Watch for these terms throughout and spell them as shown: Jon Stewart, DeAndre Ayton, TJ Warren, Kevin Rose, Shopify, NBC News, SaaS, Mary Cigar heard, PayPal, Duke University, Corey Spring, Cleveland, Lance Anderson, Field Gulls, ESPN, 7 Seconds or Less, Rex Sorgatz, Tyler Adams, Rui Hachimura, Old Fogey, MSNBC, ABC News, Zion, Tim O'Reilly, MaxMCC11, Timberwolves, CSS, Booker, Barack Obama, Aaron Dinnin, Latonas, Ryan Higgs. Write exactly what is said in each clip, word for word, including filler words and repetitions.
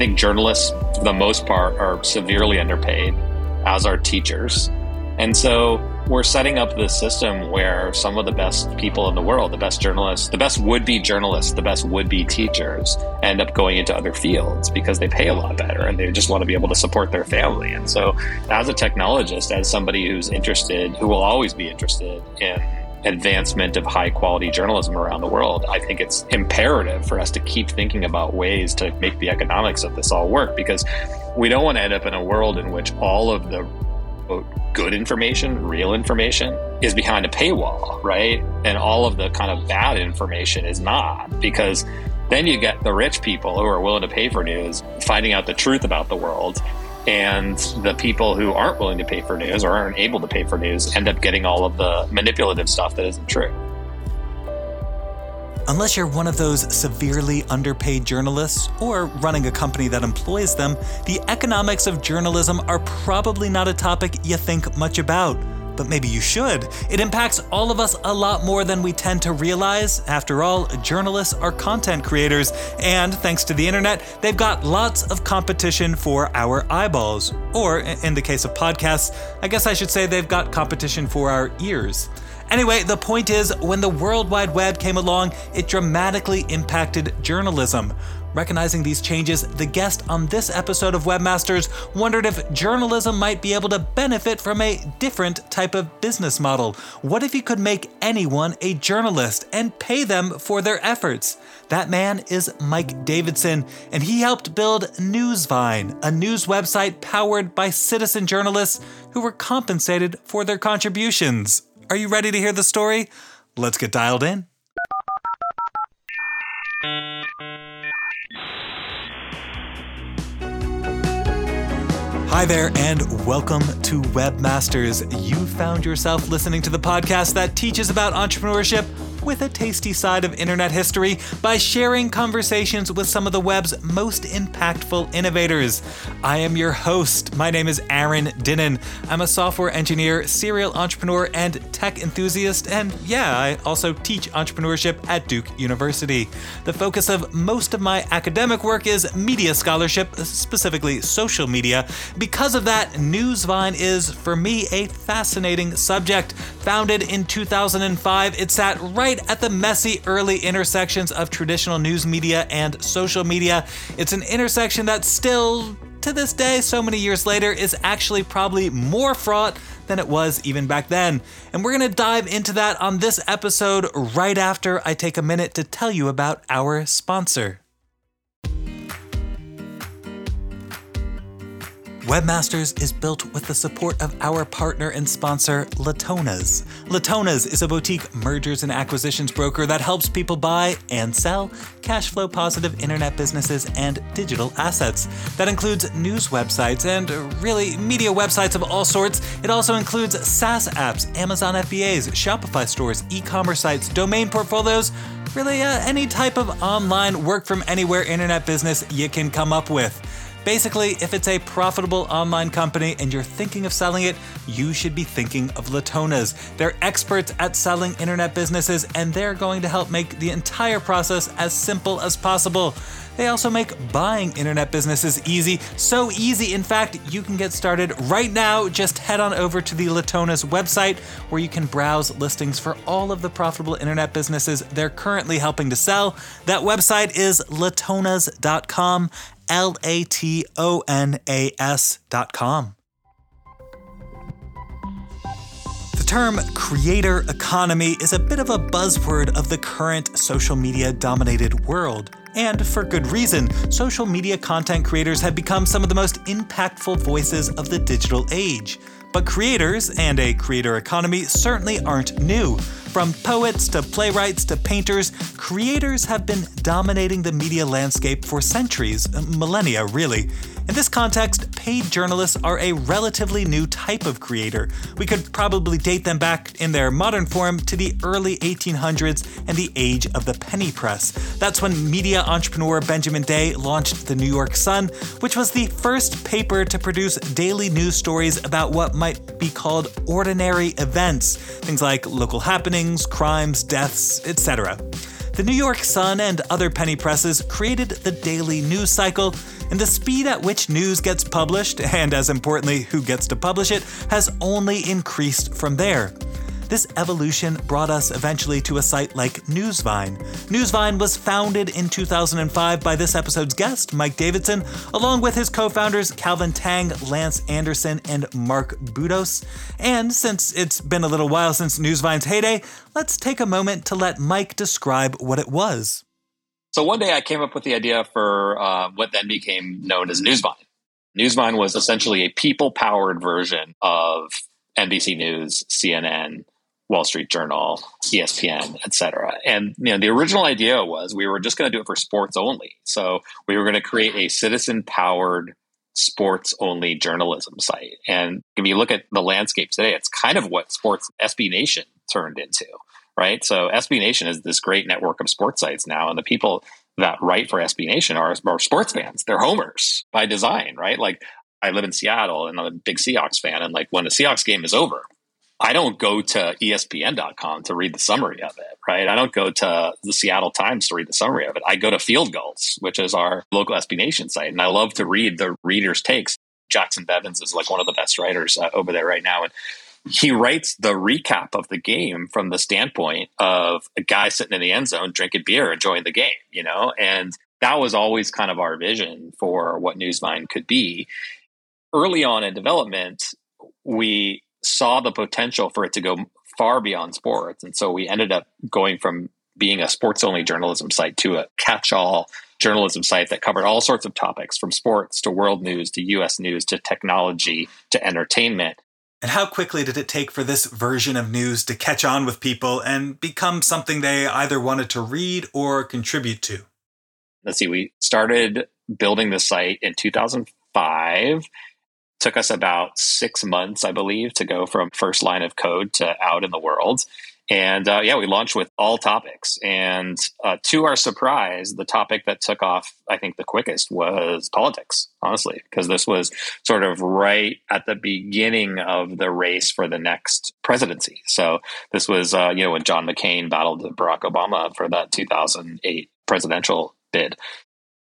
think journalists, for the most part, are severely underpaid, as are teachers. And so we're setting up this system where some of the best people in the world, the best journalists, the best would-be journalists, the best would-be teachers end up going into other fields because they pay a lot better and they just want to be able to support their family. And so as a technologist, as somebody who's interested, who will always be interested in advancement of high quality journalism around the world, I think it's imperative for us to keep thinking about ways to make the economics of this all work, because we don't want to end up in a world in which all of the good information, real information, is behind a paywall, right? And all of the kind of bad information is not, because then you get the rich people who are willing to pay for news finding out the truth about the world, and the people who aren't willing to pay for news or aren't able to pay for news end up getting all of the manipulative stuff that isn't true. Unless you're one of those severely underpaid journalists or running a company that employs them, the economics of journalism are probably not a topic you think much about. But maybe you should. It impacts all of us a lot more than we tend to realize. After all, journalists are content creators, and thanks to the internet, they've got lots of competition for our eyeballs. Or, in the case of podcasts, I guess I should say they've got competition for our ears. Anyway, the point is, when the World Wide Web came along, it dramatically impacted journalism. Recognizing these changes, the guest on this episode of Webmasters wondered if journalism might be able to benefit from a different type of business model. What if you could make anyone a journalist and pay them for their efforts? That man is Mike Davidson, and he helped build Newsvine, a news website powered by citizen journalists who were compensated for their contributions. Are you ready to hear the story? Let's get dialed in. Hi there, and welcome to Webmasters. You found yourself listening to the podcast that teaches about entrepreneurship with a tasty side of internet history by sharing conversations with some of the web's most impactful innovators. I am your host. My name is Aaron Dinnin. I'm a software engineer, serial entrepreneur, and tech enthusiast. And yeah, I also teach entrepreneurship at Duke University. The focus of most of my academic work is media scholarship, specifically social media. Because of that, Newsvine is, for me, a fascinating subject. Founded in two thousand five, it sat right at the messy early intersections of traditional news media and social media. It's an intersection that still, to this day, so many years later, is actually probably more fraught than it was even back then. And we're going to dive into that on this episode right after I take a minute to tell you about our sponsor. Webmasters is built with the support of our partner and sponsor, Latonas. Latonas is a boutique mergers and acquisitions broker that helps people buy and sell cash flow positive internet businesses and digital assets. That includes news websites and really media websites of all sorts. It also includes SaaS apps, Amazon F B As, Shopify stores, e-commerce sites, domain portfolios, really uh, any type of online work from anywhere internet business you can come up with. Basically, if it's a profitable online company and you're thinking of selling it, you should be thinking of Latonas. They're experts at selling internet businesses, and they're going to help make the entire process as simple as possible. They also make buying internet businesses easy. So easy, in fact, you can get started right now. Just head on over to the Latonas website, where you can browse listings for all of the profitable internet businesses they're currently helping to sell. That website is latonas dot com. L A T O N A S dot com. The term creator economy is a bit of a buzzword of the current social media dominated world. And for good reason. Social media content creators have become some of the most impactful voices of the digital age. But creators and a creator economy certainly aren't new. From poets to playwrights to painters, creators have been dominating the media landscape for centuries, millennia really. In this context, paid journalists are a relatively new type of creator. We could probably date them back in their modern form to the early eighteen hundreds and the age of the penny press. That's when media entrepreneur Benjamin Day launched the New York Sun, which was the first paper to produce daily news stories about what might be called ordinary events, things like local happenings, crimes, deaths, et cetera. The New York Sun and other penny presses created the daily news cycle, and the speed at which news gets published, and as importantly, who gets to publish it, has only increased from there. This evolution brought us eventually to a site like Newsvine. Newsvine was founded in two thousand five by this episode's guest, Mike Davidson, along with his co-founders Calvin Tang, Lance Anderson, and Mark Budos. And since it's been a little while since Newsvine's heyday, let's take a moment to let Mike describe what it was. So one day I came up with the idea for uh, what then became known as Newsvine. Newsvine was essentially a people-powered version of N B C News, C N N, Wall Street Journal, E S P N, et cetera. And you know, the original idea was we were just going to do it for sports only. So we were going to create a citizen-powered, sports-only journalism site. And if you look at the landscape today, it's kind of what sports S B Nation turned into, right? So S B Nation is this great network of sports sites now, and the people that write for S B Nation are, are sports fans. They're homers by design, right? Like, I live in Seattle, and I'm a big Seahawks fan, and like when the Seahawks game is over, I don't go to E S P N dot com to read the summary of it, right? I don't go to the Seattle Times to read the summary of it. I go to Field Gulls, which is our local S B Nation site, and I love to read the readers' takes. Jackson Bevins is like one of the best writers uh, over there right now, and he writes the recap of the game from the standpoint of a guy sitting in the end zone drinking beer, enjoying the game, you know? And that was always kind of our vision for what Newsvine could be. Early on in development, we saw the potential for it to go far beyond sports. And so we ended up going from being a sports-only journalism site to a catch-all journalism site that covered all sorts of topics, from sports to world news to U S news to technology to entertainment. And how quickly did it take for this version of news to catch on with people and become something they either wanted to read or contribute to? Let's see, we started building the site in two thousand five. Took us about six months, I believe, to go from first line of code to out in the world. And uh, yeah, we launched with all topics. And uh, to our surprise, the topic that took off, I think, the quickest was politics, honestly, because this was sort of right at the beginning of the race for the next presidency. So this was, uh, you know, when John McCain battled Barack Obama for that two thousand eight presidential bid.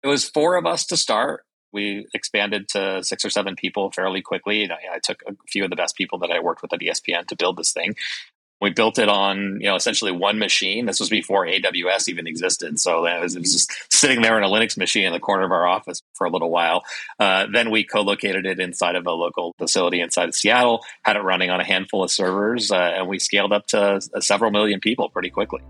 It was four of us to start. We expanded to six or seven people fairly quickly. And I, I took a few of the best people that I worked with at E S P N to build this thing. We built it on, you know, essentially one machine. This was before A W S even existed. So it was, it was just sitting there in a Linux machine in the corner of our office for a little while. Uh, then we co-located it inside of a local facility inside of Seattle, had it running on a handful of servers, uh, and we scaled up to several million people pretty quickly.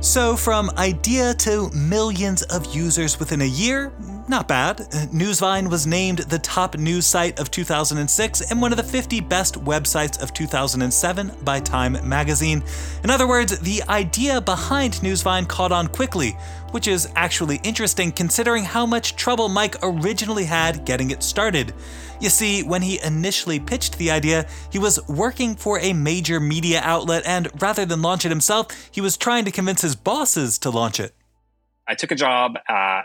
So from idea to millions of users within a year, not bad. Newsvine was named the top news site of two thousand six and one of the fifty best websites of two thousand seven by Time magazine. In other words, the idea behind Newsvine caught on quickly, which is actually interesting considering how much trouble Mike originally had getting it started. You see, when he initially pitched the idea, he was working for a major media outlet, and rather than launch it himself, he was trying to convince his bosses to launch it. I took a job at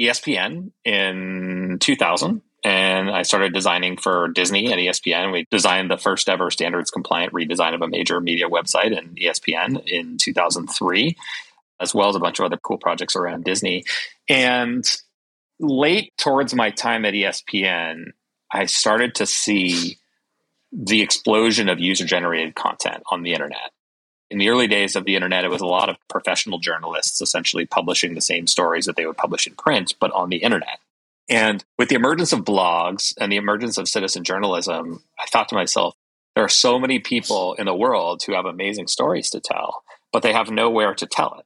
E S P N in two thousand, and I started designing for Disney at E S P N. We designed the first ever standards compliant redesign of a major media website in E S P N in two thousand three, as well as a bunch of other cool projects around Disney. And late towards my time at E S P N, I started to see the explosion of user-generated content on the internet. In the early days of the internet, it was a lot of professional journalists essentially publishing the same stories that they would publish in print, but on the internet. And with the emergence of blogs and the emergence of citizen journalism, I thought to myself, there are so many people in the world who have amazing stories to tell, but they have nowhere to tell it.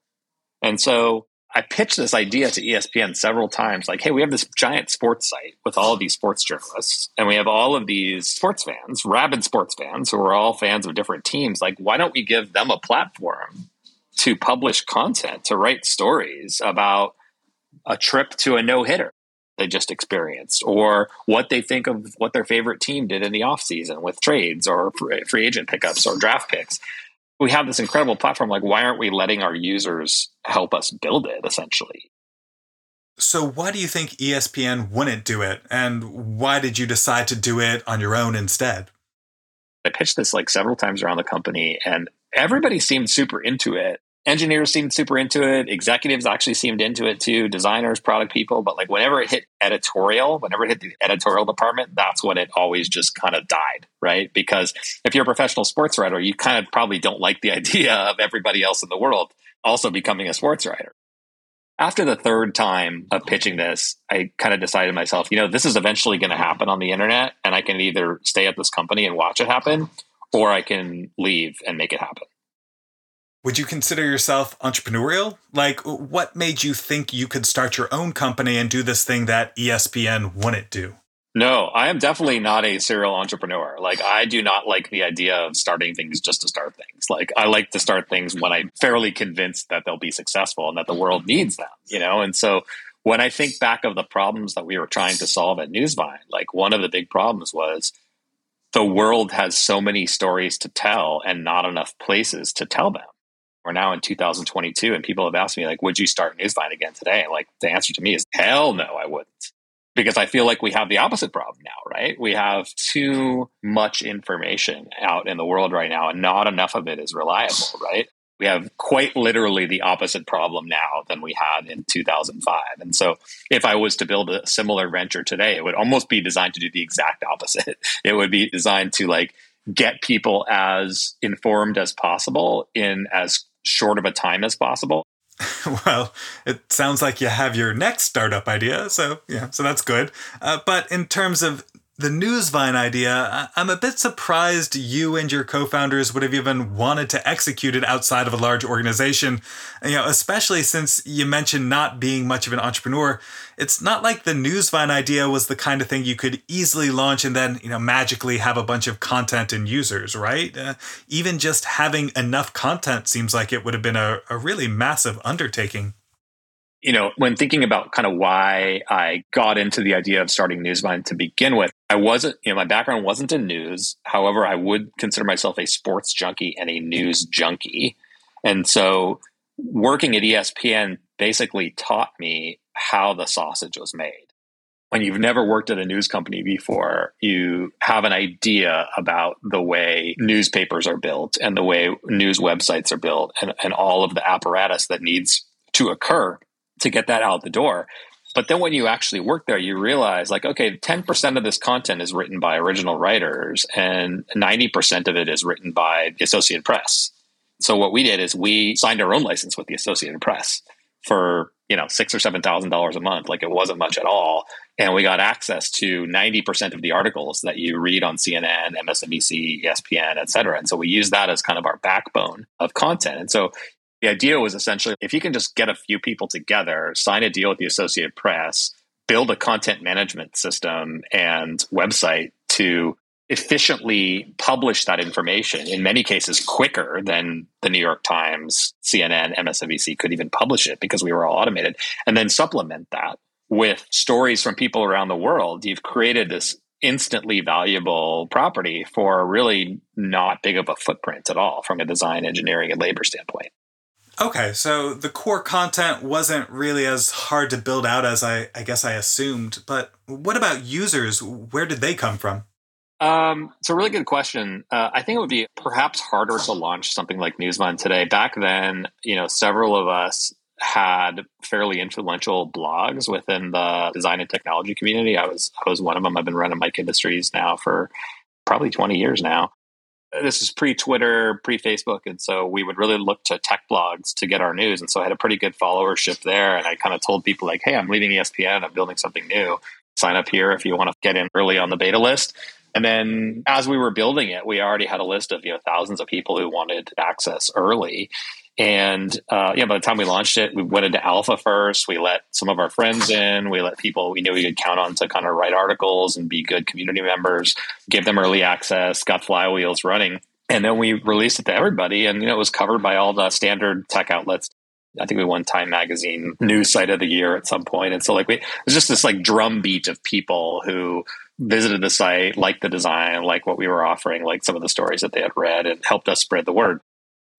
And so I pitched this idea to E S P N several times, like, hey, we have this giant sports site with all of these sports journalists, and we have all of these sports fans, rabid sports fans, who are all fans of different teams. Like, why don't we give them a platform to publish content, to write stories about a trip to a no-hitter they just experienced, or what they think of what their favorite team did in the offseason with trades or free agent pickups or draft picks? We have this incredible platform. Like, why aren't we letting our users help us build it, essentially? So why do you think E S P N wouldn't do it? And why did you decide to do it on your own instead? I pitched this like several times around the company, and everybody seemed super into it. Engineers seemed super into it. Executives actually seemed into it too. Designers, product people. But like whenever it hit editorial, whenever it hit the editorial department, that's when it always just kind of died, right? Because if you're a professional sports writer, you kind of probably don't like the idea of everybody else in the world also becoming a sports writer. After the third time of pitching this, I kind of decided to myself, you know, this is eventually going to happen on the internet, and I can either stay at this company and watch it happen, or I can leave and make it happen. Would you consider yourself entrepreneurial? Like, what made you think you could start your own company and do this thing that E S P N wouldn't do? No, I am definitely not a serial entrepreneur. Like, I do not like the idea of starting things just to start things. Like, I like to start things when I'm fairly convinced that they'll be successful and that the world needs them, you know? And so when I think back of the problems that we were trying to solve at Newsvine, like one of the big problems was the world has so many stories to tell and not enough places to tell them. We're now in two thousand twenty-two and people have asked me, like, would you start Newsvine again today? And like, the answer to me is hell no, I wouldn't. Because I feel like we have the opposite problem now, right? We have too much information out in the world right now, and not enough of it is reliable, right? We have quite literally the opposite problem now than we had in two thousand five. And so if I was to build a similar venture today, it would almost be designed to do the exact opposite. It would be designed to like get people as informed as possible in as short of a time as possible. Well, it sounds like you have your next startup idea, so yeah, so that's good. Uh, but in terms of the Newsvine idea, I'm a bit surprised you and your co-founders would have even wanted to execute it outside of a large organization, you know, especially since you mentioned not being much of an entrepreneur. It's not like the Newsvine idea was the kind of thing you could easily launch and then, you know, magically have a bunch of content and users, right? Uh, even just having enough content seems like it would have been a, a really massive undertaking. You know, when thinking about kind of why I got into the idea of starting Newsvine to begin with, I wasn't, you know, my background wasn't in news. However, I would consider myself a sports junkie and a news junkie. And so working at E S P N basically taught me how the sausage was made. When you've never worked at a news company before, you have an idea about the way newspapers are built and the way news websites are built and, and all of the apparatus that needs to occur to get that out the door. But then when you actually work there, you realize like, okay, ten percent of this content is written by original writers and ninety percent of it is written by the Associated Press. So what we did is we signed our own license with the Associated Press for, you know, six or seven thousand dollars a month. Like it wasn't much at all. And we got access to ninety percent of the articles that you read on C N N, M S N B C, E S P N, et cetera. And so we used that as kind of our backbone of content. And so the idea was essentially, if you can just get a few people together, sign a deal with the Associated Press, build a content management system and website to efficiently publish that information, in many cases quicker than the New York Times, C N N, M S N B C could even publish it because we were all automated, and then supplement that with stories from people around the world, you've created this instantly valuable property for really not big of a footprint at all from a design, engineering, and labor standpoint. Okay, so the core content wasn't really as hard to build out as I, I guess I assumed. But what about users? Where did they come from? Um, it's a really good question. Uh, I think it would be perhaps harder to launch something like Newsvine today. Back then, you know, several of us had fairly influential blogs within the design and technology community. I was I was one of them. I've been running Mike Industries now for probably twenty years now. This is pre-Twitter, pre-Facebook, and so we would really look to tech blogs to get our news. And so I had a pretty good followership there, and I kind of told people like, hey, I'm leaving E S P N, I'm building something new. Sign up here if you want to get in early on the beta list. And then as we were building it, we already had a list of, you know, thousands of people who wanted access early. And uh, yeah, by the time we launched it, we went into alpha first. We let some of our friends in. We let people we knew we could count on to kind of write articles and be good community members, give them early access, got flywheels running. And then we released it to everybody. And, you know, it was covered by all the standard tech outlets. I think we won Time Magazine News Site of the Year at some point. And so like we, it was just this like drumbeat of people who visited the site, liked the design, liked what we were offering, liked some of the stories that they had read, and helped us spread the word.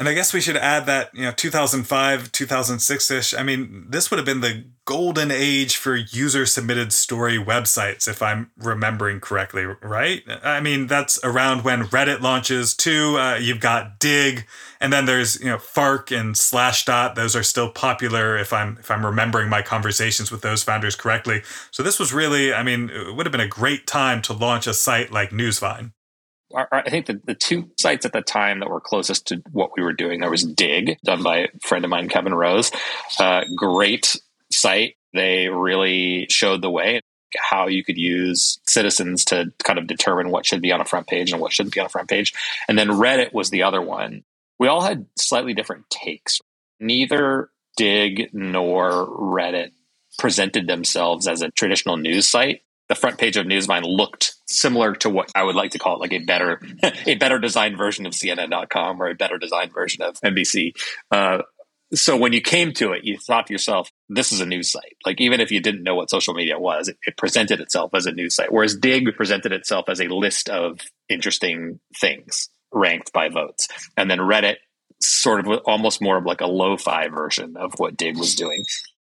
And I guess we should add that, you know, two thousand five, two thousand six-ish, I mean, this would have been the golden age for user-submitted story websites, if I'm remembering correctly, right? I mean, that's around when Reddit launches, too. Uh, you've got Dig, and then there's, you know, Fark and Slashdot. Those are still popular, if I'm if I'm remembering my conversations with those founders correctly. So this was really, I mean, it would have been a great time to launch a site like Newsvine. I think the, the two sites at the time that were closest to what we were doing, there was Dig, done by a friend of mine, Kevin Rose. Uh, great site. They really showed the way how you could use citizens to kind of determine what should be on a front page and what shouldn't be on a front page. And then Reddit was the other one. We all had slightly different takes. Neither Dig nor Reddit presented themselves as a traditional news site. The front page of Newsvine looked similar to what I would like to call it, like a better, a better designed version of C N N dot com or a better designed version of N B C. Uh, so when you came to it, you thought to yourself, this is a news site. Like, even if you didn't know what social media was, it, it presented itself as a news site. Whereas Dig presented itself as a list of interesting things ranked by votes. And then Reddit sort of almost more of like a lo-fi version of what Dig was doing.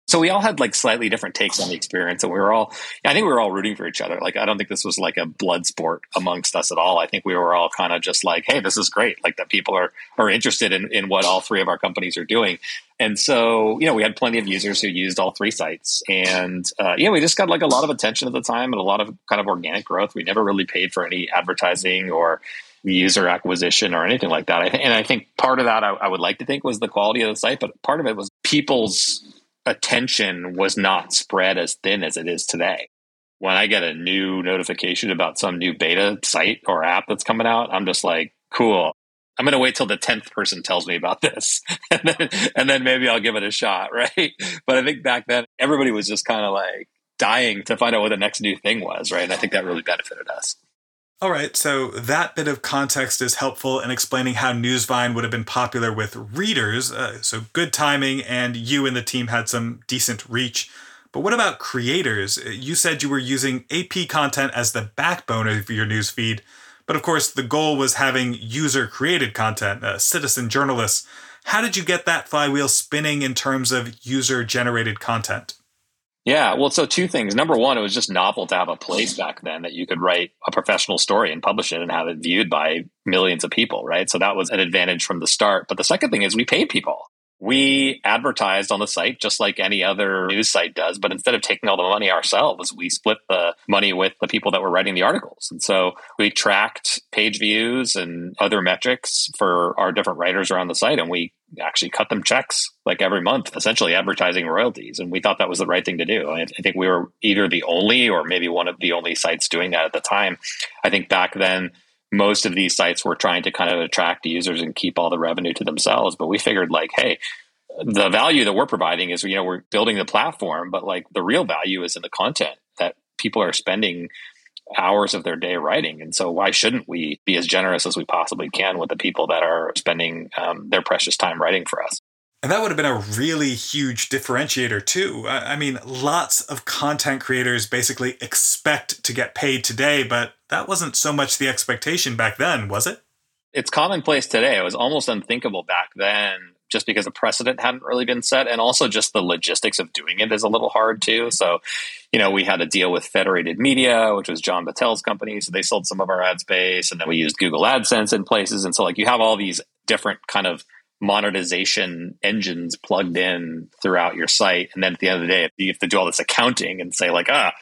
So we all had like slightly different takes on the experience, and we were all, I think we were all rooting for each other. Like, I don't think this was like a blood sport amongst us at all. I think we were all kind of just like, hey, this is great. Like, that people are, are interested in, in what all three of our companies are doing. And so, you know, we had plenty of users who used all three sites, and uh, yeah, we just got like a lot of attention at the time and a lot of kind of organic growth. We never really paid for any advertising or user acquisition or anything like that. I th- and I think part of that I, I would like to think was the quality of the site, but part of it was people's attention was not spread as thin as it is today. When I get a new notification about some new beta site or app that's coming out, I'm just like, cool, I'm going to wait till the tenth person tells me about this. and, then, and then maybe I'll give it a shot, right? But I think back then, everybody was just kind of like dying to find out what the next new thing was, right? And I think that really benefited us. All right, so that bit of context is helpful in explaining how Newsvine would have been popular with readers. Uh, so good timing, and you and the team had some decent reach. But what about creators? You said you were using A P content as the backbone of your newsfeed. But of course, the goal was having user-created content, uh, citizen journalists. How did you get that flywheel spinning in terms of user-generated content? Yeah, well, so two things. Number one, it was just novel to have a place back then that you could write a professional story and publish it and have it viewed by millions of people, right? So that was an advantage from the start. But the second thing is we paid people. We advertised on the site just like any other news site does, but instead of taking all the money ourselves, we split the money with the people that were writing the articles. And so we tracked page views and other metrics for our different writers around the site, and we actually cut them checks like every month, essentially advertising royalties. And we thought that was the right thing to do. I think we were either the only or maybe one of the only sites doing that at the time. I think back then, most of these sites were trying to kind of attract users and keep all the revenue to themselves. But we figured like, hey, the value that we're providing is, you know, we're building the platform, but like the real value is in the content that people are spending hours of their day writing. And so why shouldn't we be as generous as we possibly can with the people that are spending um, their precious time writing for us? And that would have been a really huge differentiator too. I mean, lots of content creators basically expect to get paid today, but that wasn't so much the expectation back then, was it? It's commonplace today. It was almost unthinkable back then, just because the precedent hadn't really been set. And also just the logistics of doing it is a little hard too. So, you know, we had a deal with Federated Media, which was John Battel's company. So they sold some of our ad space, and then we used Google AdSense in places. And so like you have all these different kind of monetization engines plugged in throughout your site. And then at the end of the day, you have to do all this accounting and say like, ah,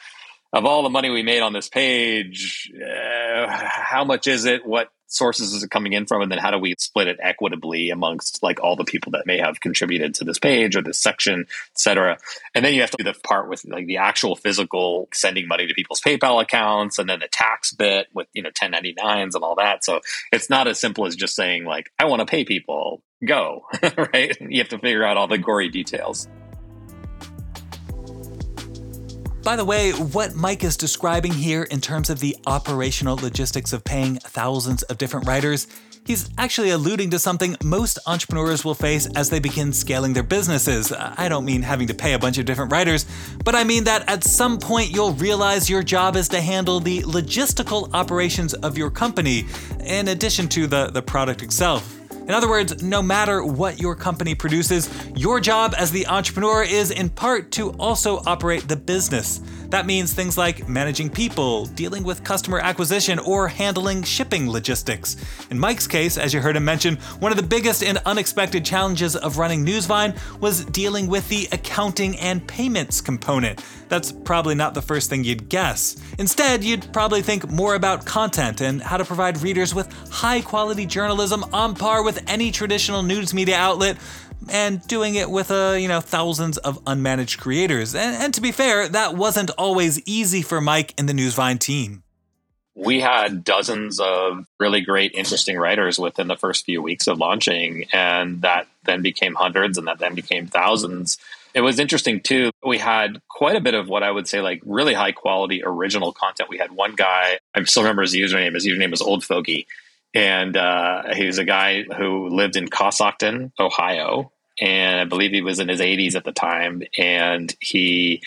of all the money we made on this page, uh, how much is it? What sources is it coming in from? And then how do we split it equitably amongst like all the people that may have contributed to this page or this section, et cetera. And then you have to do the part with like the actual physical sending money to people's PayPal accounts, and then the tax bit with, you know, ten ninety-nines and all that. So it's not as simple as just saying like, I want to pay people, go, right? You have to figure out all the gory details. By the way, what Mike is describing here in terms of the operational logistics of paying thousands of different writers, he's actually alluding to something most entrepreneurs will face as they begin scaling their businesses. I don't mean having to pay a bunch of different writers, but I mean that at some point you'll realize your job is to handle the logistical operations of your company in addition to the, the product itself. In other words, no matter what your company produces, your job as the entrepreneur is in part to also operate the business. That means things like managing people, dealing with customer acquisition, or handling shipping logistics. In Mike's case, as you heard him mention, one of the biggest and unexpected challenges of running Newsvine was dealing with the accounting and payments component. That's probably not the first thing you'd guess. Instead, you'd probably think more about content and how to provide readers with high-quality journalism on par with any traditional news media outlet, and doing it with, uh, you know, thousands of unmanaged creators. And, and to be fair, that wasn't always easy for Mike and the Newsvine team. We had dozens of really great, interesting writers within the first few weeks of launching, and that then became hundreds, and that then became thousands. It was interesting, too. We had quite a bit of what I would say, like, really high-quality, original content. We had one guy, I still remember his username. His username was Old Fogey. And uh, he was a guy who lived in Cossacton, Ohio, and I believe he was in his eighties at the time. And he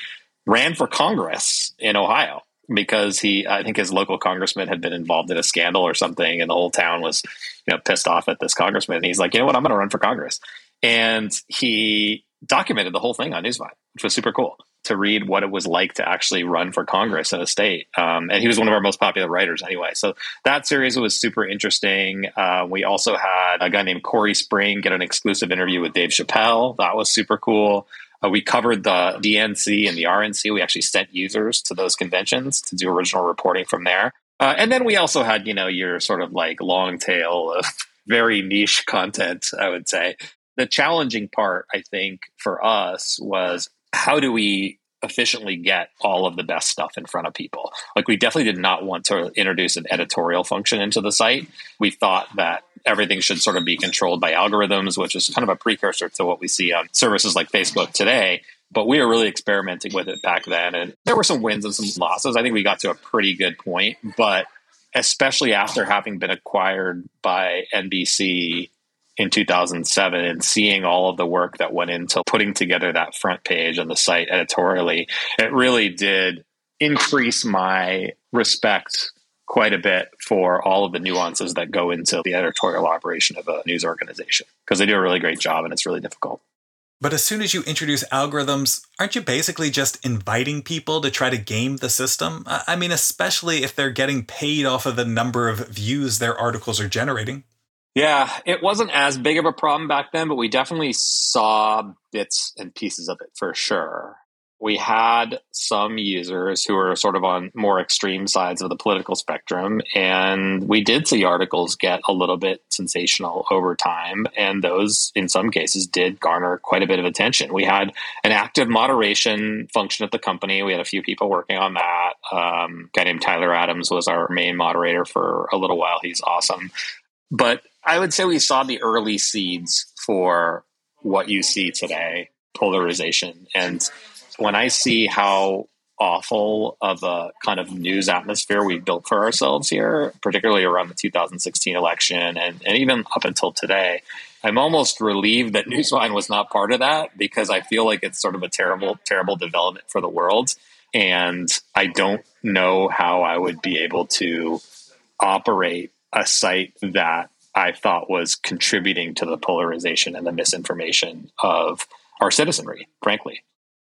ran for Congress in Ohio because he, I think his local congressman had been involved in a scandal or something, and the whole town was, you know, pissed off at this congressman. And he's like, you know what, I'm going to run for Congress. And he documented the whole thing on Newsvine, which was super cool to read what it was like to actually run for Congress in a state. Um, and he was one of our most popular writers anyway. So that series was super interesting. Uh, we also had a guy named Corey Spring get an exclusive interview with Dave Chappelle. That was super cool. Uh, we covered the D N C and the R N C. We actually sent users to those conventions to do original reporting from there. Uh, and then we also had, you know, your sort of like long tail of very niche content, I would say. The challenging part, I think, for us was, how do we efficiently get all of the best stuff in front of people? Like, we definitely did not want to introduce an editorial function into the site. We thought that everything should sort of be controlled by algorithms, which is kind of a precursor to what we see on services like Facebook today. But we were really experimenting with it back then. And there were some wins and some losses. I think we got to a pretty good point. But especially after having been acquired by N B C in two thousand seven and seeing all of the work that went into putting together that front page on the site editorially, it really did increase my respect quite a bit for all of the nuances that go into the editorial operation of a news organization, because they do a really great job and it's really difficult. But as soon as you introduce algorithms, aren't you basically just inviting people to try to game the system? I mean, especially if they're getting paid off of the number of views their articles are generating. Yeah, it wasn't as big of a problem back then, but we definitely saw bits and pieces of it for sure. We had some users who were sort of on more extreme sides of the political spectrum, and we did see articles get a little bit sensational over time, and those, in some cases, did garner quite a bit of attention. We had an active moderation function at the company. We had a few people working on that. Um, a guy named Tyler Adams was our main moderator for a little while. He's awesome. But I would say we saw the early seeds for what you see today, polarization. And when I see how awful of a kind of news atmosphere we've built for ourselves here, particularly around the two thousand sixteen election and, and even up until today, I'm almost relieved that Newsvine was not part of that, because I feel like it's sort of a terrible, terrible development for the world. And I don't know how I would be able to operate a site that I thought was contributing to the polarization and the misinformation of our citizenry, frankly.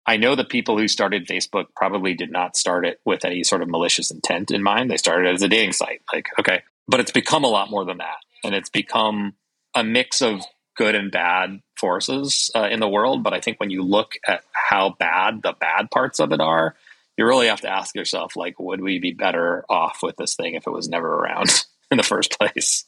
I know the people who started Facebook probably did not start it with any sort of malicious intent in mind. They started it as a dating site, like, okay, but it's become a lot more than that. And it's become a mix of good and bad forces uh, in the world. But I think when you look at how bad the bad parts of it are, you really have to ask yourself, like, would we be better off with this thing if it was never around in the first place?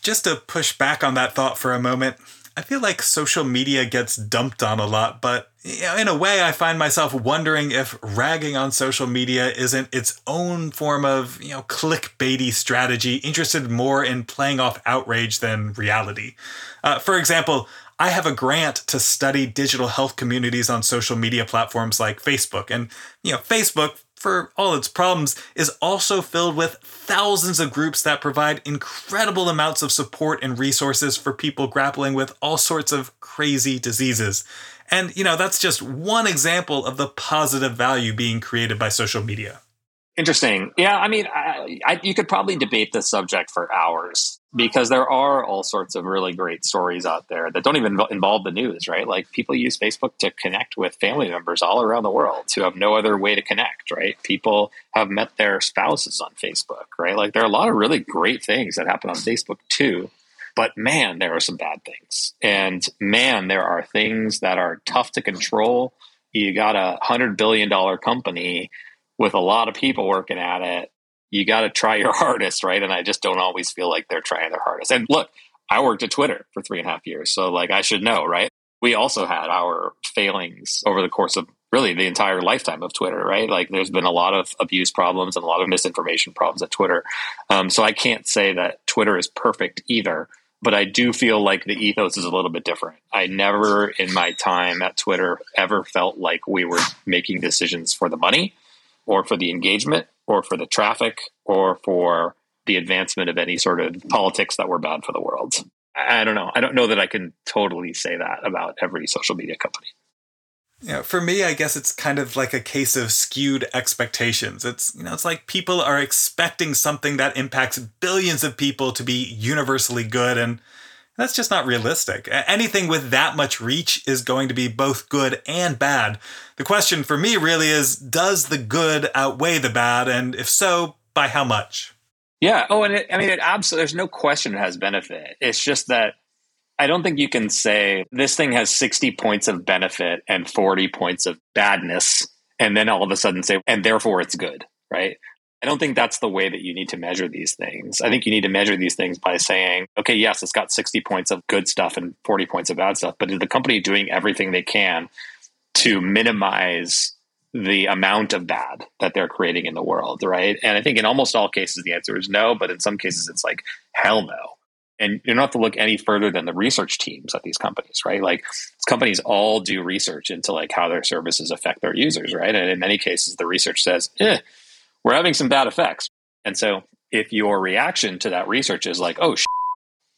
Just to push back on that thought for a moment, I feel like social media gets dumped on a lot, but in a way, I find myself wondering if ragging on social media isn't its own form of, you know, clickbaity strategy, interested more in playing off outrage than reality. Uh, for example, I have a grant to study digital health communities on social media platforms like Facebook, and, you know, Facebook, for all its problems, is also filled with thousands of groups that provide incredible amounts of support and resources for people grappling with all sorts of crazy diseases. And, you know, that's just one example of the positive value being created by social media. Interesting. Yeah, I mean, I, I, you could probably debate this subject for hours. because there are all sorts of really great stories out there that don't even involve the news, right? Like, people use Facebook to connect with family members all around the world who have no other way to connect, right? People have met their spouses on Facebook, right? Like, there are a lot of really great things that happen on Facebook too, but man, there are some bad things. And man, there are things that are tough to control. You got a one hundred billion dollars company with a lot of people working at it. You got to try your hardest, right? And I just don't always feel like they're trying their hardest. And look, I worked at Twitter for three and a half years. So like, I should know, right? We also had our failings over the course of really the entire lifetime of Twitter, right? Like, there's been a lot of abuse problems and a lot of misinformation problems at Twitter. Um, so I can't say that Twitter is perfect either, but I do feel like the ethos is a little bit different. I never in my time at Twitter ever felt like we were making decisions for the money or for the engagement, or for the traffic, or for the advancement of any sort of politics that were bad for the world. I don't know. I don't know that I can totally say that about every social media company. Yeah, for me, I guess it's kind of like a case of skewed expectations. It's, you know, it's like people are expecting something that impacts billions of people to be universally good, and that's just not realistic. Anything with that much reach is going to be both good and bad. The question for me really is, does the good outweigh the bad? And if so, by how much? Yeah. Oh, and it, I mean, it absolutely, there's no question it has benefit. It's just that I don't think you can say this thing has sixty points of benefit and forty points of badness, and then all of a sudden say, and therefore it's good, right? I don't think that's the way that you need to measure these things. I think you need to measure these things by saying, okay, yes, it's got sixty points of good stuff and forty points of bad stuff, but is the company doing everything they can to minimize the amount of bad that they're creating in the world, right? And I think in almost all cases, the answer is no, but in some cases, it's like, hell no. And you don't have to look any further than the research teams at these companies, right? Like, companies all do research into like how their services affect their users, right? And in many cases, the research says, eh, we're having some bad effects. And so if your reaction to that research is like, oh, sh-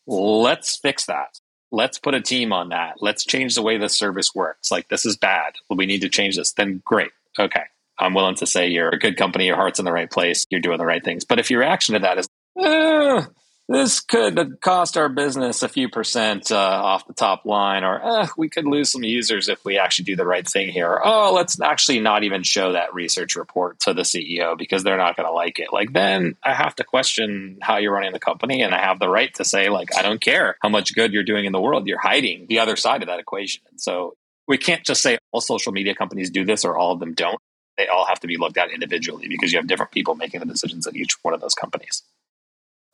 let's fix that. Let's put a team on that. Let's change the way the service works. Like, this is bad. We need to change this. Then great. Okay. I'm willing to say you're a good company. Your heart's in the right place. You're doing the right things. But if your reaction to that is, eh, this could cost our business a few percent uh, off the top line, or eh, we could lose some users if we actually do the right thing here. Or, oh, let's actually not even show that research report to the C E O because they're not going to like it. Like, then I have to question how you're running the company, and I have the right to say, like, I don't care how much good you're doing in the world. You're hiding the other side of that equation. And so we can't just say all social media companies do this or all of them don't. They all have to be looked at individually because you have different people making the decisions at each one of those companies.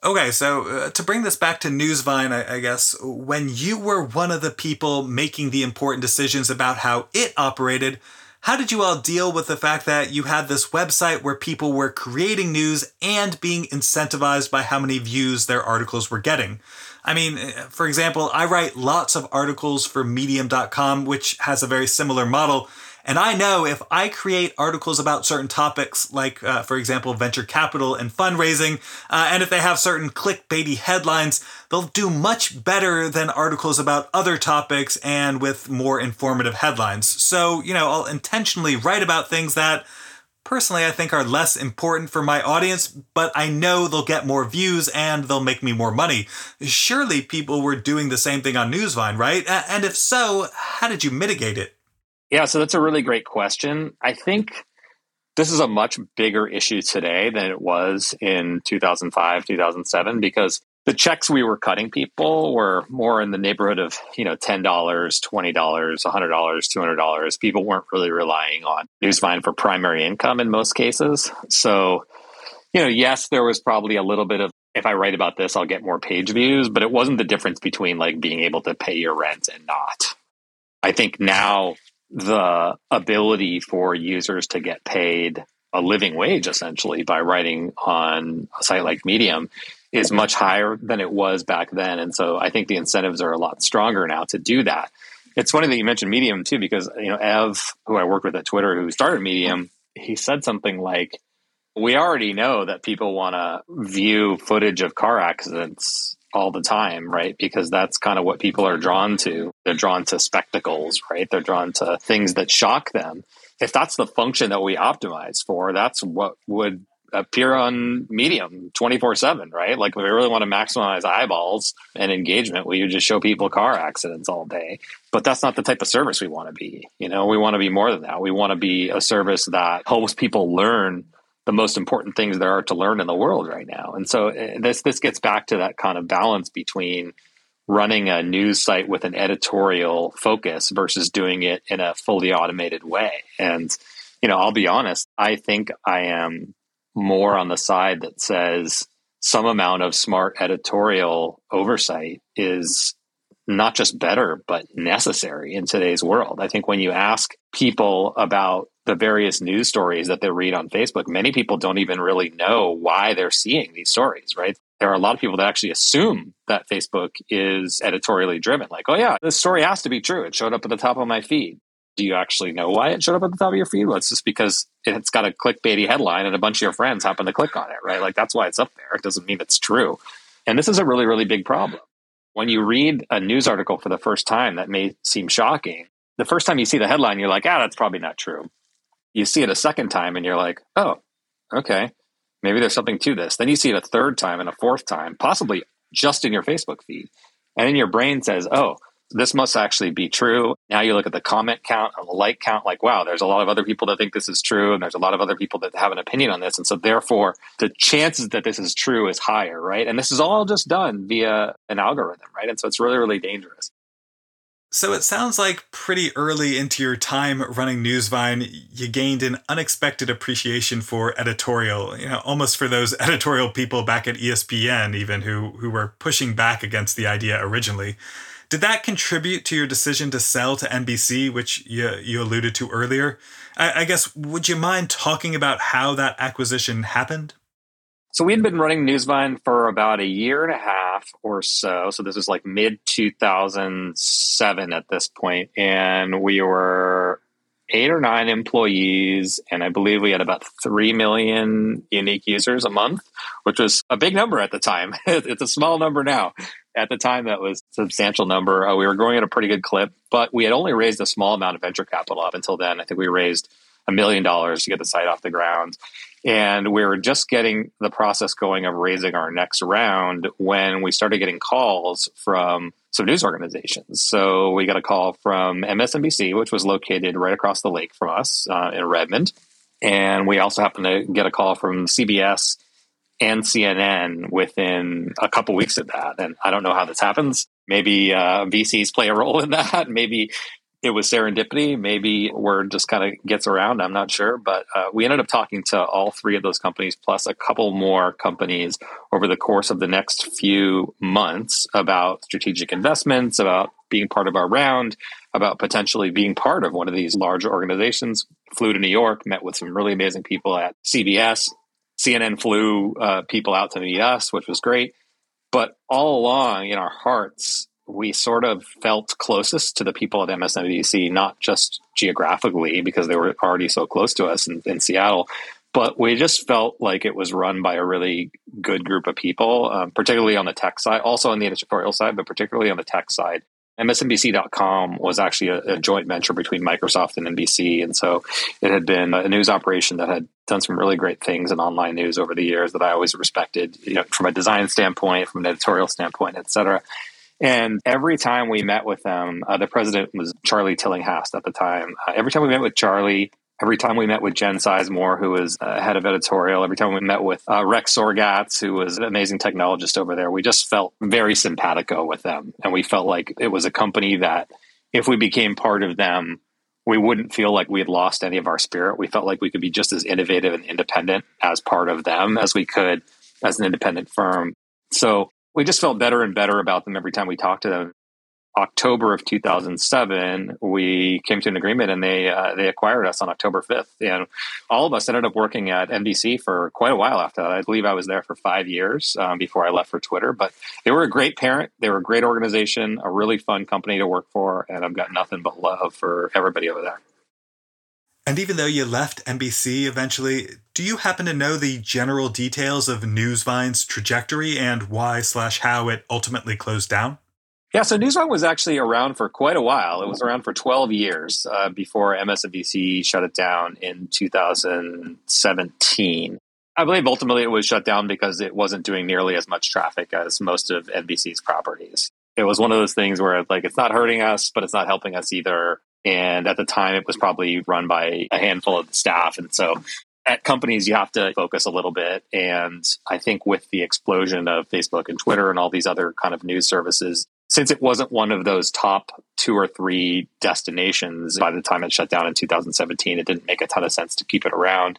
Okay, so uh, to bring this back to Newsvine, I, I guess, when you were one of the people making the important decisions about how it operated, how did you all deal with the fact that you had this website where people were creating news and being incentivized by how many views their articles were getting? I mean, for example, I write lots of articles for Medium dot com, which has a very similar model. And I know if I create articles about certain topics, like, uh, for example, venture capital and fundraising, uh, and if they have certain clickbaity headlines, they'll do much better than articles about other topics and with more informative headlines. So, you know, I'll intentionally write about things that personally I think are less important for my audience, but I know they'll get more views and they'll make me more money. Surely people were doing the same thing on Newsvine, right? And if so, how did you mitigate it? Yeah, so that's a really great question. I think this is a much bigger issue today than it was in two thousand five, two thousand seven, because the checks we were cutting people were more in the neighborhood of, you know, ten dollars, twenty dollars, one hundred dollars, two hundred dollars. People weren't really relying on Newsvine for primary income in most cases. So, you know, yes, there was probably a little bit of, if I write about this, I'll get more page views, but it wasn't the difference between like being able to pay your rent and not. I think now the ability for users to get paid a living wage, essentially, by writing on a site like Medium is much higher than it was back then. And so I think the incentives are a lot stronger now to do that. It's funny that you mentioned Medium, too, because, you know, Ev, who I worked with at Twitter, who started Medium, he said something like, we already know that people want to view footage of car accidents all the time, right? Because that's kind of what people are drawn to. They're drawn to spectacles, right? They're drawn to things that shock them. If that's the function that we optimize for, that's what would appear on Medium twenty-four seven, right? Like, if we really want to maximize eyeballs and engagement, we would just show people car accidents all day. But that's not the type of service we want to be. You know, we want to be more than that. We want to be a service that helps people learn the most important things there are to learn in the world right now. And so this this gets back to that kind of balance between running a news site with an editorial focus versus doing it in a fully automated way. And, you know, I'll be honest, I think I am more on the side that says some amount of smart editorial oversight is not just better, but necessary in today's world. I think when you ask people about the various news stories that they read on Facebook, many people don't even really know why they're seeing these stories, right? There are a lot of people that actually assume that Facebook is editorially driven. Like, oh yeah, this story has to be true. It showed up at the top of my feed. Do you actually know why it showed up at the top of your feed? Well, it's just because it's got a clickbaity headline and a bunch of your friends happen to click on it, right? Like, that's why it's up there. It doesn't mean it's true. And this is a really, really big problem. When you read a news article for the first time, that may seem shocking. The first time you see the headline, you're like, ah, that's probably not true. You see it a second time and you're like, oh, okay, maybe there's something to this. Then you see it a third time and a fourth time, possibly just in your Facebook feed. And then your brain says, oh, this must actually be true. Now you look at the comment count and the like count, like, wow, there's a lot of other people that think this is true. And there's a lot of other people that have an opinion on this. And so therefore, the chances that this is true is higher, right? And this is all just done via an algorithm, right? And so it's really, really dangerous. So it sounds like pretty early into your time running Newsvine, you gained an unexpected appreciation for editorial, you know, almost for those editorial people back at E S P N even who who were pushing back against the idea originally. Did that contribute to your decision to sell to N B C, which you, you alluded to earlier? I, I guess, would you mind talking about how that acquisition happened? So we had been running Newsvine for about a year and a half or so. So this was like mid two thousand seven at this point. And we were eight or nine employees. And I believe we had about three million unique users a month, which was a big number at the time. It's a small number now. At the time, that was a substantial number. Uh, we were growing at a pretty good clip, but we had only raised a small amount of venture capital up until then. I think we raised a million dollars to get the site off the ground. And we were just getting the process going of raising our next round when we started getting calls from some news organizations. So we got a call from M S N B C, which was located right across the lake from us uh, in Redmond. And we also happened to get a call from C B S and C N N within a couple weeks of that. And I don't know how this happens. Maybe uh, V Cs play a role in that. Maybe it was serendipity. Maybe word just kind of gets around. I'm not sure. But uh, we ended up talking to all three of those companies, plus a couple more companies over the course of the next few months about strategic investments, about being part of our round, about potentially being part of one of these larger organizations. Flew to New York, met with some really amazing people at C B S. C N N flew uh, people out to meet us, which was great. But all along in our hearts, we sort of felt closest to the people at M S N B C, not just geographically because they were already so close to us in, in Seattle, but we just felt like it was run by a really good group of people, um, particularly on the tech side, also on the editorial side, but particularly on the tech side. M S N B C dot com was actually a, a joint venture between Microsoft and N B C. And so it had been a news operation that had done some really great things in online news over the years that I always respected, you know, from a design standpoint, from an editorial standpoint, et cetera. And every time we met with them, uh, the president was Charlie Tillinghast at the time. Uh, every time we met with Charlie, every time we met with Jen Sizemore, who was uh, head of editorial, every time we met with uh, Rex Sorgatz, who was an amazing technologist over there, we just felt very simpatico with them. And we felt like it was a company that if we became part of them, we wouldn't feel like we had lost any of our spirit. We felt like we could be just as innovative and independent as part of them as we could as an independent firm. So we just felt better and better about them every time we talked to them. October of two thousand seven, we came to an agreement and they uh, they acquired us on October fifth. And all of us ended up working at N B C for quite a while after that. I believe I was there for five years um, before I left for Twitter. But they were a great parent. They were a great organization, a really fun company to work for. And I've got nothing but love for everybody over there. And even though you left N B C eventually, do you happen to know the general details of Newsvine's trajectory and why slash how it ultimately closed down? Yeah, so Newsvine was actually around for quite a while. It was around for twelve years uh, before M S N B C shut it down in two thousand seventeen. I believe ultimately it was shut down because it wasn't doing nearly as much traffic as most of N B C's properties. It was one of those things where, like, it's not hurting us, but it's not helping us either. And at the time, it was probably run by a handful of the staff. And so at companies, you have to focus a little bit. And I think with the explosion of Facebook and Twitter and all these other kind of news services, since it wasn't one of those top two or three destinations, by the time it shut down in two thousand seventeen, it didn't make a ton of sense to keep it around.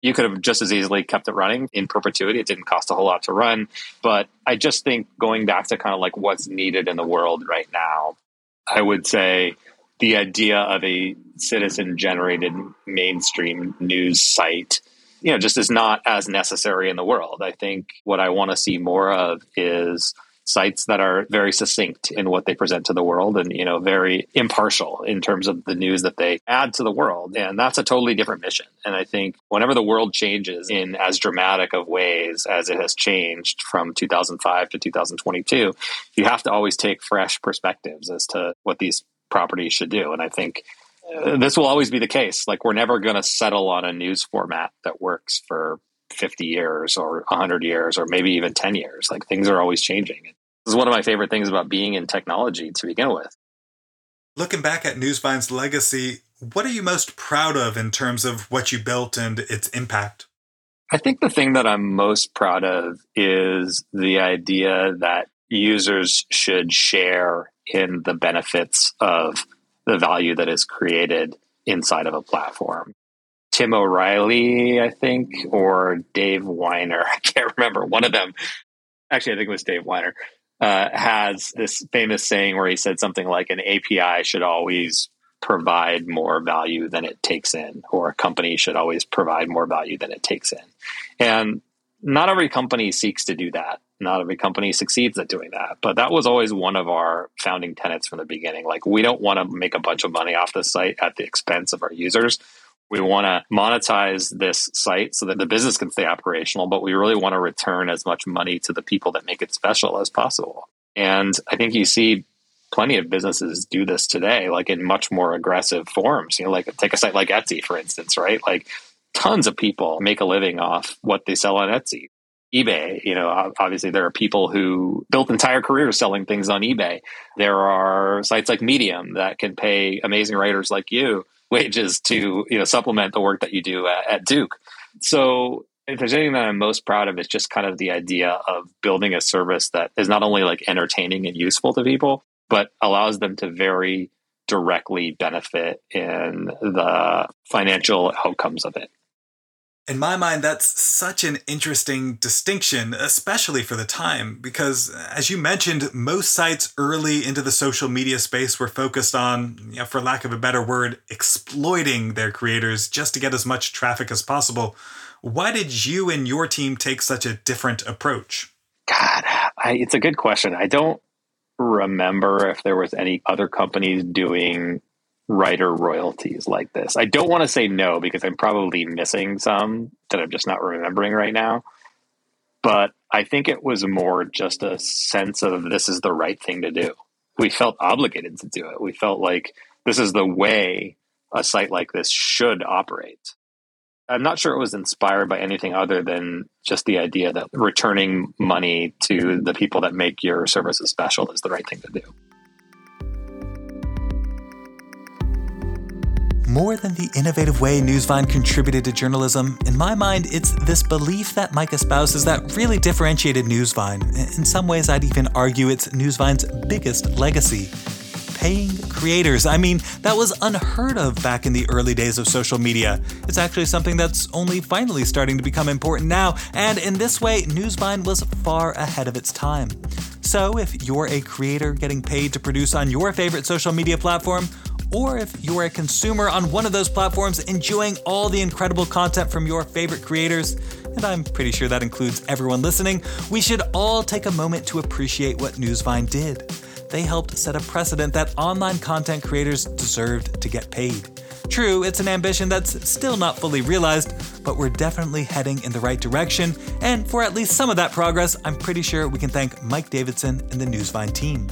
You could have just as easily kept it running in perpetuity. It didn't cost a whole lot to run. But I just think going back to kind of like what's needed in the world right now, I would say the idea of a citizen-generated mainstream news site, you know, just is not as necessary in the world. I think what I want to see more of is sites that are very succinct in what they present to the world and, you know, very impartial in terms of the news that they add to the world. And that's a totally different mission. And I think whenever the world changes in as dramatic of ways as it has changed from two thousand five to two thousand twenty-two, you have to always take fresh perspectives as to what these properties should do. And I think uh, this will always be the case. Like, we're never going to settle on a news format that works for fifty years or one hundred years or maybe even ten years. Like, things are always changing. This is one of my favorite things about being in technology to begin with. Looking back at Newsvine's legacy, what are you most proud of in terms of what you built and its impact? I think the thing that I'm most proud of is the idea that users should share in the benefits of the value that is created inside of a platform. Tim O'Reilly, I think, or Dave Weiner, I can't remember, one of them, actually I think it was Dave Weiner, uh, has this famous saying where he said something like an A P I should always provide more value than it takes in, or a company should always provide more value than it takes in. And not every company seeks to do that. Not every company succeeds at doing that. But that was always one of our founding tenets from the beginning. Like, we don't want to make a bunch of money off the site at the expense of our users. We want to monetize this site so that the business can stay operational, but we really want to return as much money to the people that make it special as possible. And I think you see plenty of businesses do this today, like in much more aggressive forms. You know, like take a site like Etsy, for instance, right? Like, tons of people make a living off what they sell on Etsy. eBay, you know, obviously there are people who built entire careers selling things on eBay. There are sites like Medium that can pay amazing writers like you wages to, you know, supplement the work that you do at, at Duke. So if there's anything that I'm most proud of, it's just kind of the idea of building a service that is not only like entertaining and useful to people, but allows them to very directly benefit in the financial outcomes of it. In my mind, that's such an interesting distinction, especially for the time, because as you mentioned, most sites early into the social media space were focused on, you know, for lack of a better word, exploiting their creators just to get as much traffic as possible. Why did you and your team take such a different approach? God, I, it's a good question. I don't remember if there was any other companies doing writer royalties like this. I don't want to say no, because I'm probably missing some that I'm just not remembering right now. But I think it was more just a sense of this is the right thing to do. We felt obligated to do it. We felt like this is the way a site like this should operate. I'm not sure it was inspired by anything other than just the idea that returning money to the people that make your services special is the right thing to do. More than the innovative way Newsvine contributed to journalism, in my mind, it's this belief that Mike espouses that really differentiated Newsvine. In some ways, I'd even argue it's Newsvine's biggest legacy. Paying creators. I mean, that was unheard of back in the early days of social media. It's actually something that's only finally starting to become important now, and in this way, Newsvine was far ahead of its time. So if you're a creator getting paid to produce on your favorite social media platform, or if you're a consumer on one of those platforms enjoying all the incredible content from your favorite creators, and I'm pretty sure that includes everyone listening, we should all take a moment to appreciate what Newsvine did. They helped set a precedent that online content creators deserved to get paid. True, it's an ambition that's still not fully realized, but we're definitely heading in the right direction, and for at least some of that progress, I'm pretty sure we can thank Mike Davidson and the Newsvine team.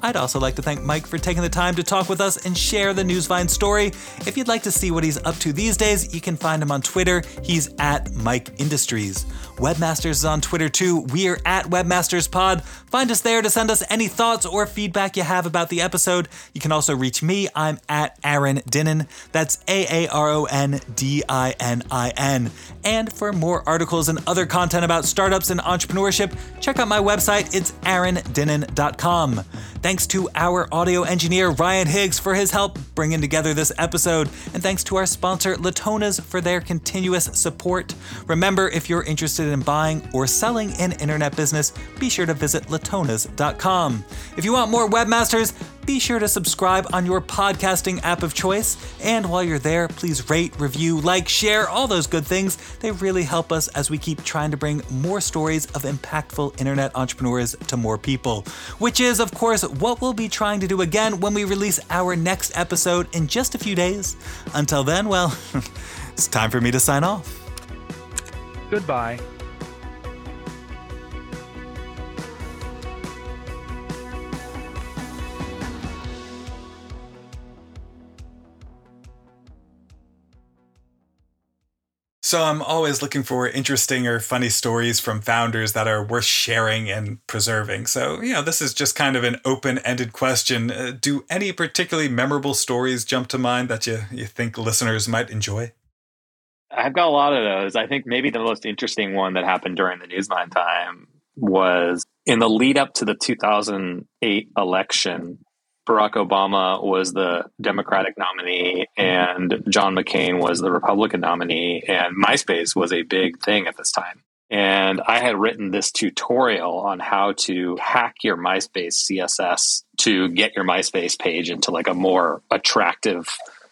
I'd also like to thank Mike for taking the time to talk with us and share the Newsvine story. If you'd like to see what he's up to these days, you can find him on Twitter. He's at Mike Industries. Webmasters is on Twitter too. We are at Webmasters Pod. Find us there to send us any thoughts or feedback you have about the episode. You can also reach me. I'm at Aaron Dinnin. That's A A R O N D I N I N. And for more articles and other content about startups and entrepreneurship, check out my website. It's aaron dinnin dot com. Thanks to our audio engineer, Ryan Higgs, for his help bringing together this episode. And thanks to our sponsor, Latonas, for their continuous support. Remember, if you're interested in buying or selling an internet business, be sure to visit latonas dot com. If you want more Webmasters, be sure to subscribe on your podcasting app of choice. And while you're there, please rate, review, like, share, all those good things. They really help us as we keep trying to bring more stories of impactful internet entrepreneurs to more people, which is, of course, what we'll be trying to do again when we release our next episode in just a few days. Until then, well, it's time for me to sign off. Goodbye. So I'm always looking for interesting or funny stories from founders that are worth sharing and preserving. So, you know, this is just kind of an open-ended question. Uh, do any particularly memorable stories jump to mind that you, you think listeners might enjoy? I've got a lot of those. I think maybe the most interesting one that happened during the Newsvine time was in the lead up to the two thousand eight election. Barack Obama was the Democratic nominee and John McCain was the Republican nominee, and MySpace was a big thing at this time. And I had written this tutorial on how to hack your MySpace C S S to get your MySpace page into like a more attractive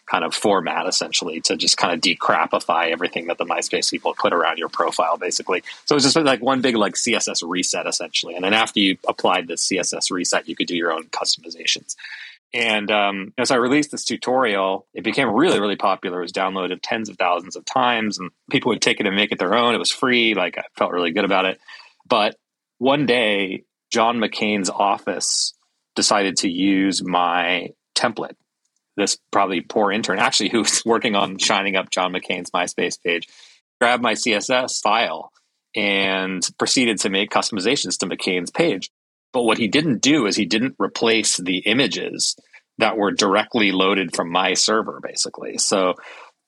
kind of format, essentially, to just kind of decrapify everything that the MySpace people put around your profile, basically. So it was just like one big like C S S reset, essentially. And then after you applied the C S S reset, you could do your own customizations. And um, as I released this tutorial, it became really, really popular. It was downloaded tens of thousands of times, and people would take it and make it their own. It was free. Like, I felt really good about it. But one day, John McCain's office decided to use my template. This probably poor intern, actually, who was working on shining up John McCain's MySpace page, grabbed my C S S file and proceeded to make customizations to McCain's page. But what he didn't do is he didn't replace the images that were directly loaded from my server, basically. So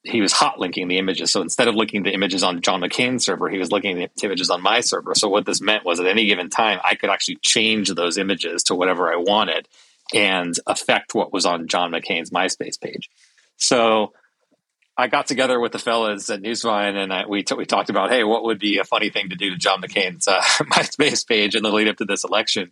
he was hot linking the images. So instead of looking at the images on John McCain's server, he was looking at the images on my server. So what this meant was at any given time, I could actually change those images to whatever I wanted and affect what was on John McCain's MySpace page. So I got together with the fellas at Newsvine, and I, we t- we talked about, hey, what would be a funny thing to do to John McCain's uh, MySpace page in the lead up to this election?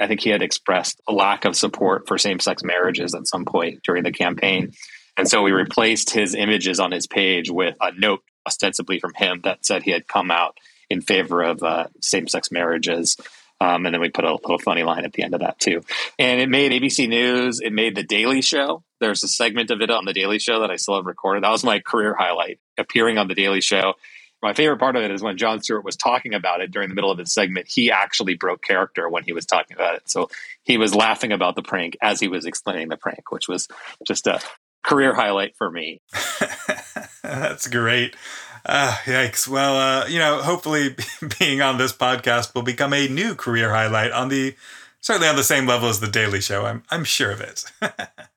I think he had expressed a lack of support for same-sex marriages at some point during the campaign. And so we replaced his images on his page with a note, ostensibly from him, that said he had come out in favor of uh, same-sex marriages. Um, and then we put a little funny line at the end of that, too. And it made A B C News. It made The Daily Show. There's a segment of it on The Daily Show that I still have recorded. That was my career highlight, appearing on The Daily Show. My favorite part of it is when Jon Stewart was talking about it during the middle of his segment, he actually broke character when he was talking about it. So he was laughing about the prank as he was explaining the prank, which was just a career highlight for me. That's great. Uh, yikes. Well, uh, you know, hopefully being on this podcast will become a new career highlight on the, certainly on the same level as The Daily Show. I'm, I'm sure of it.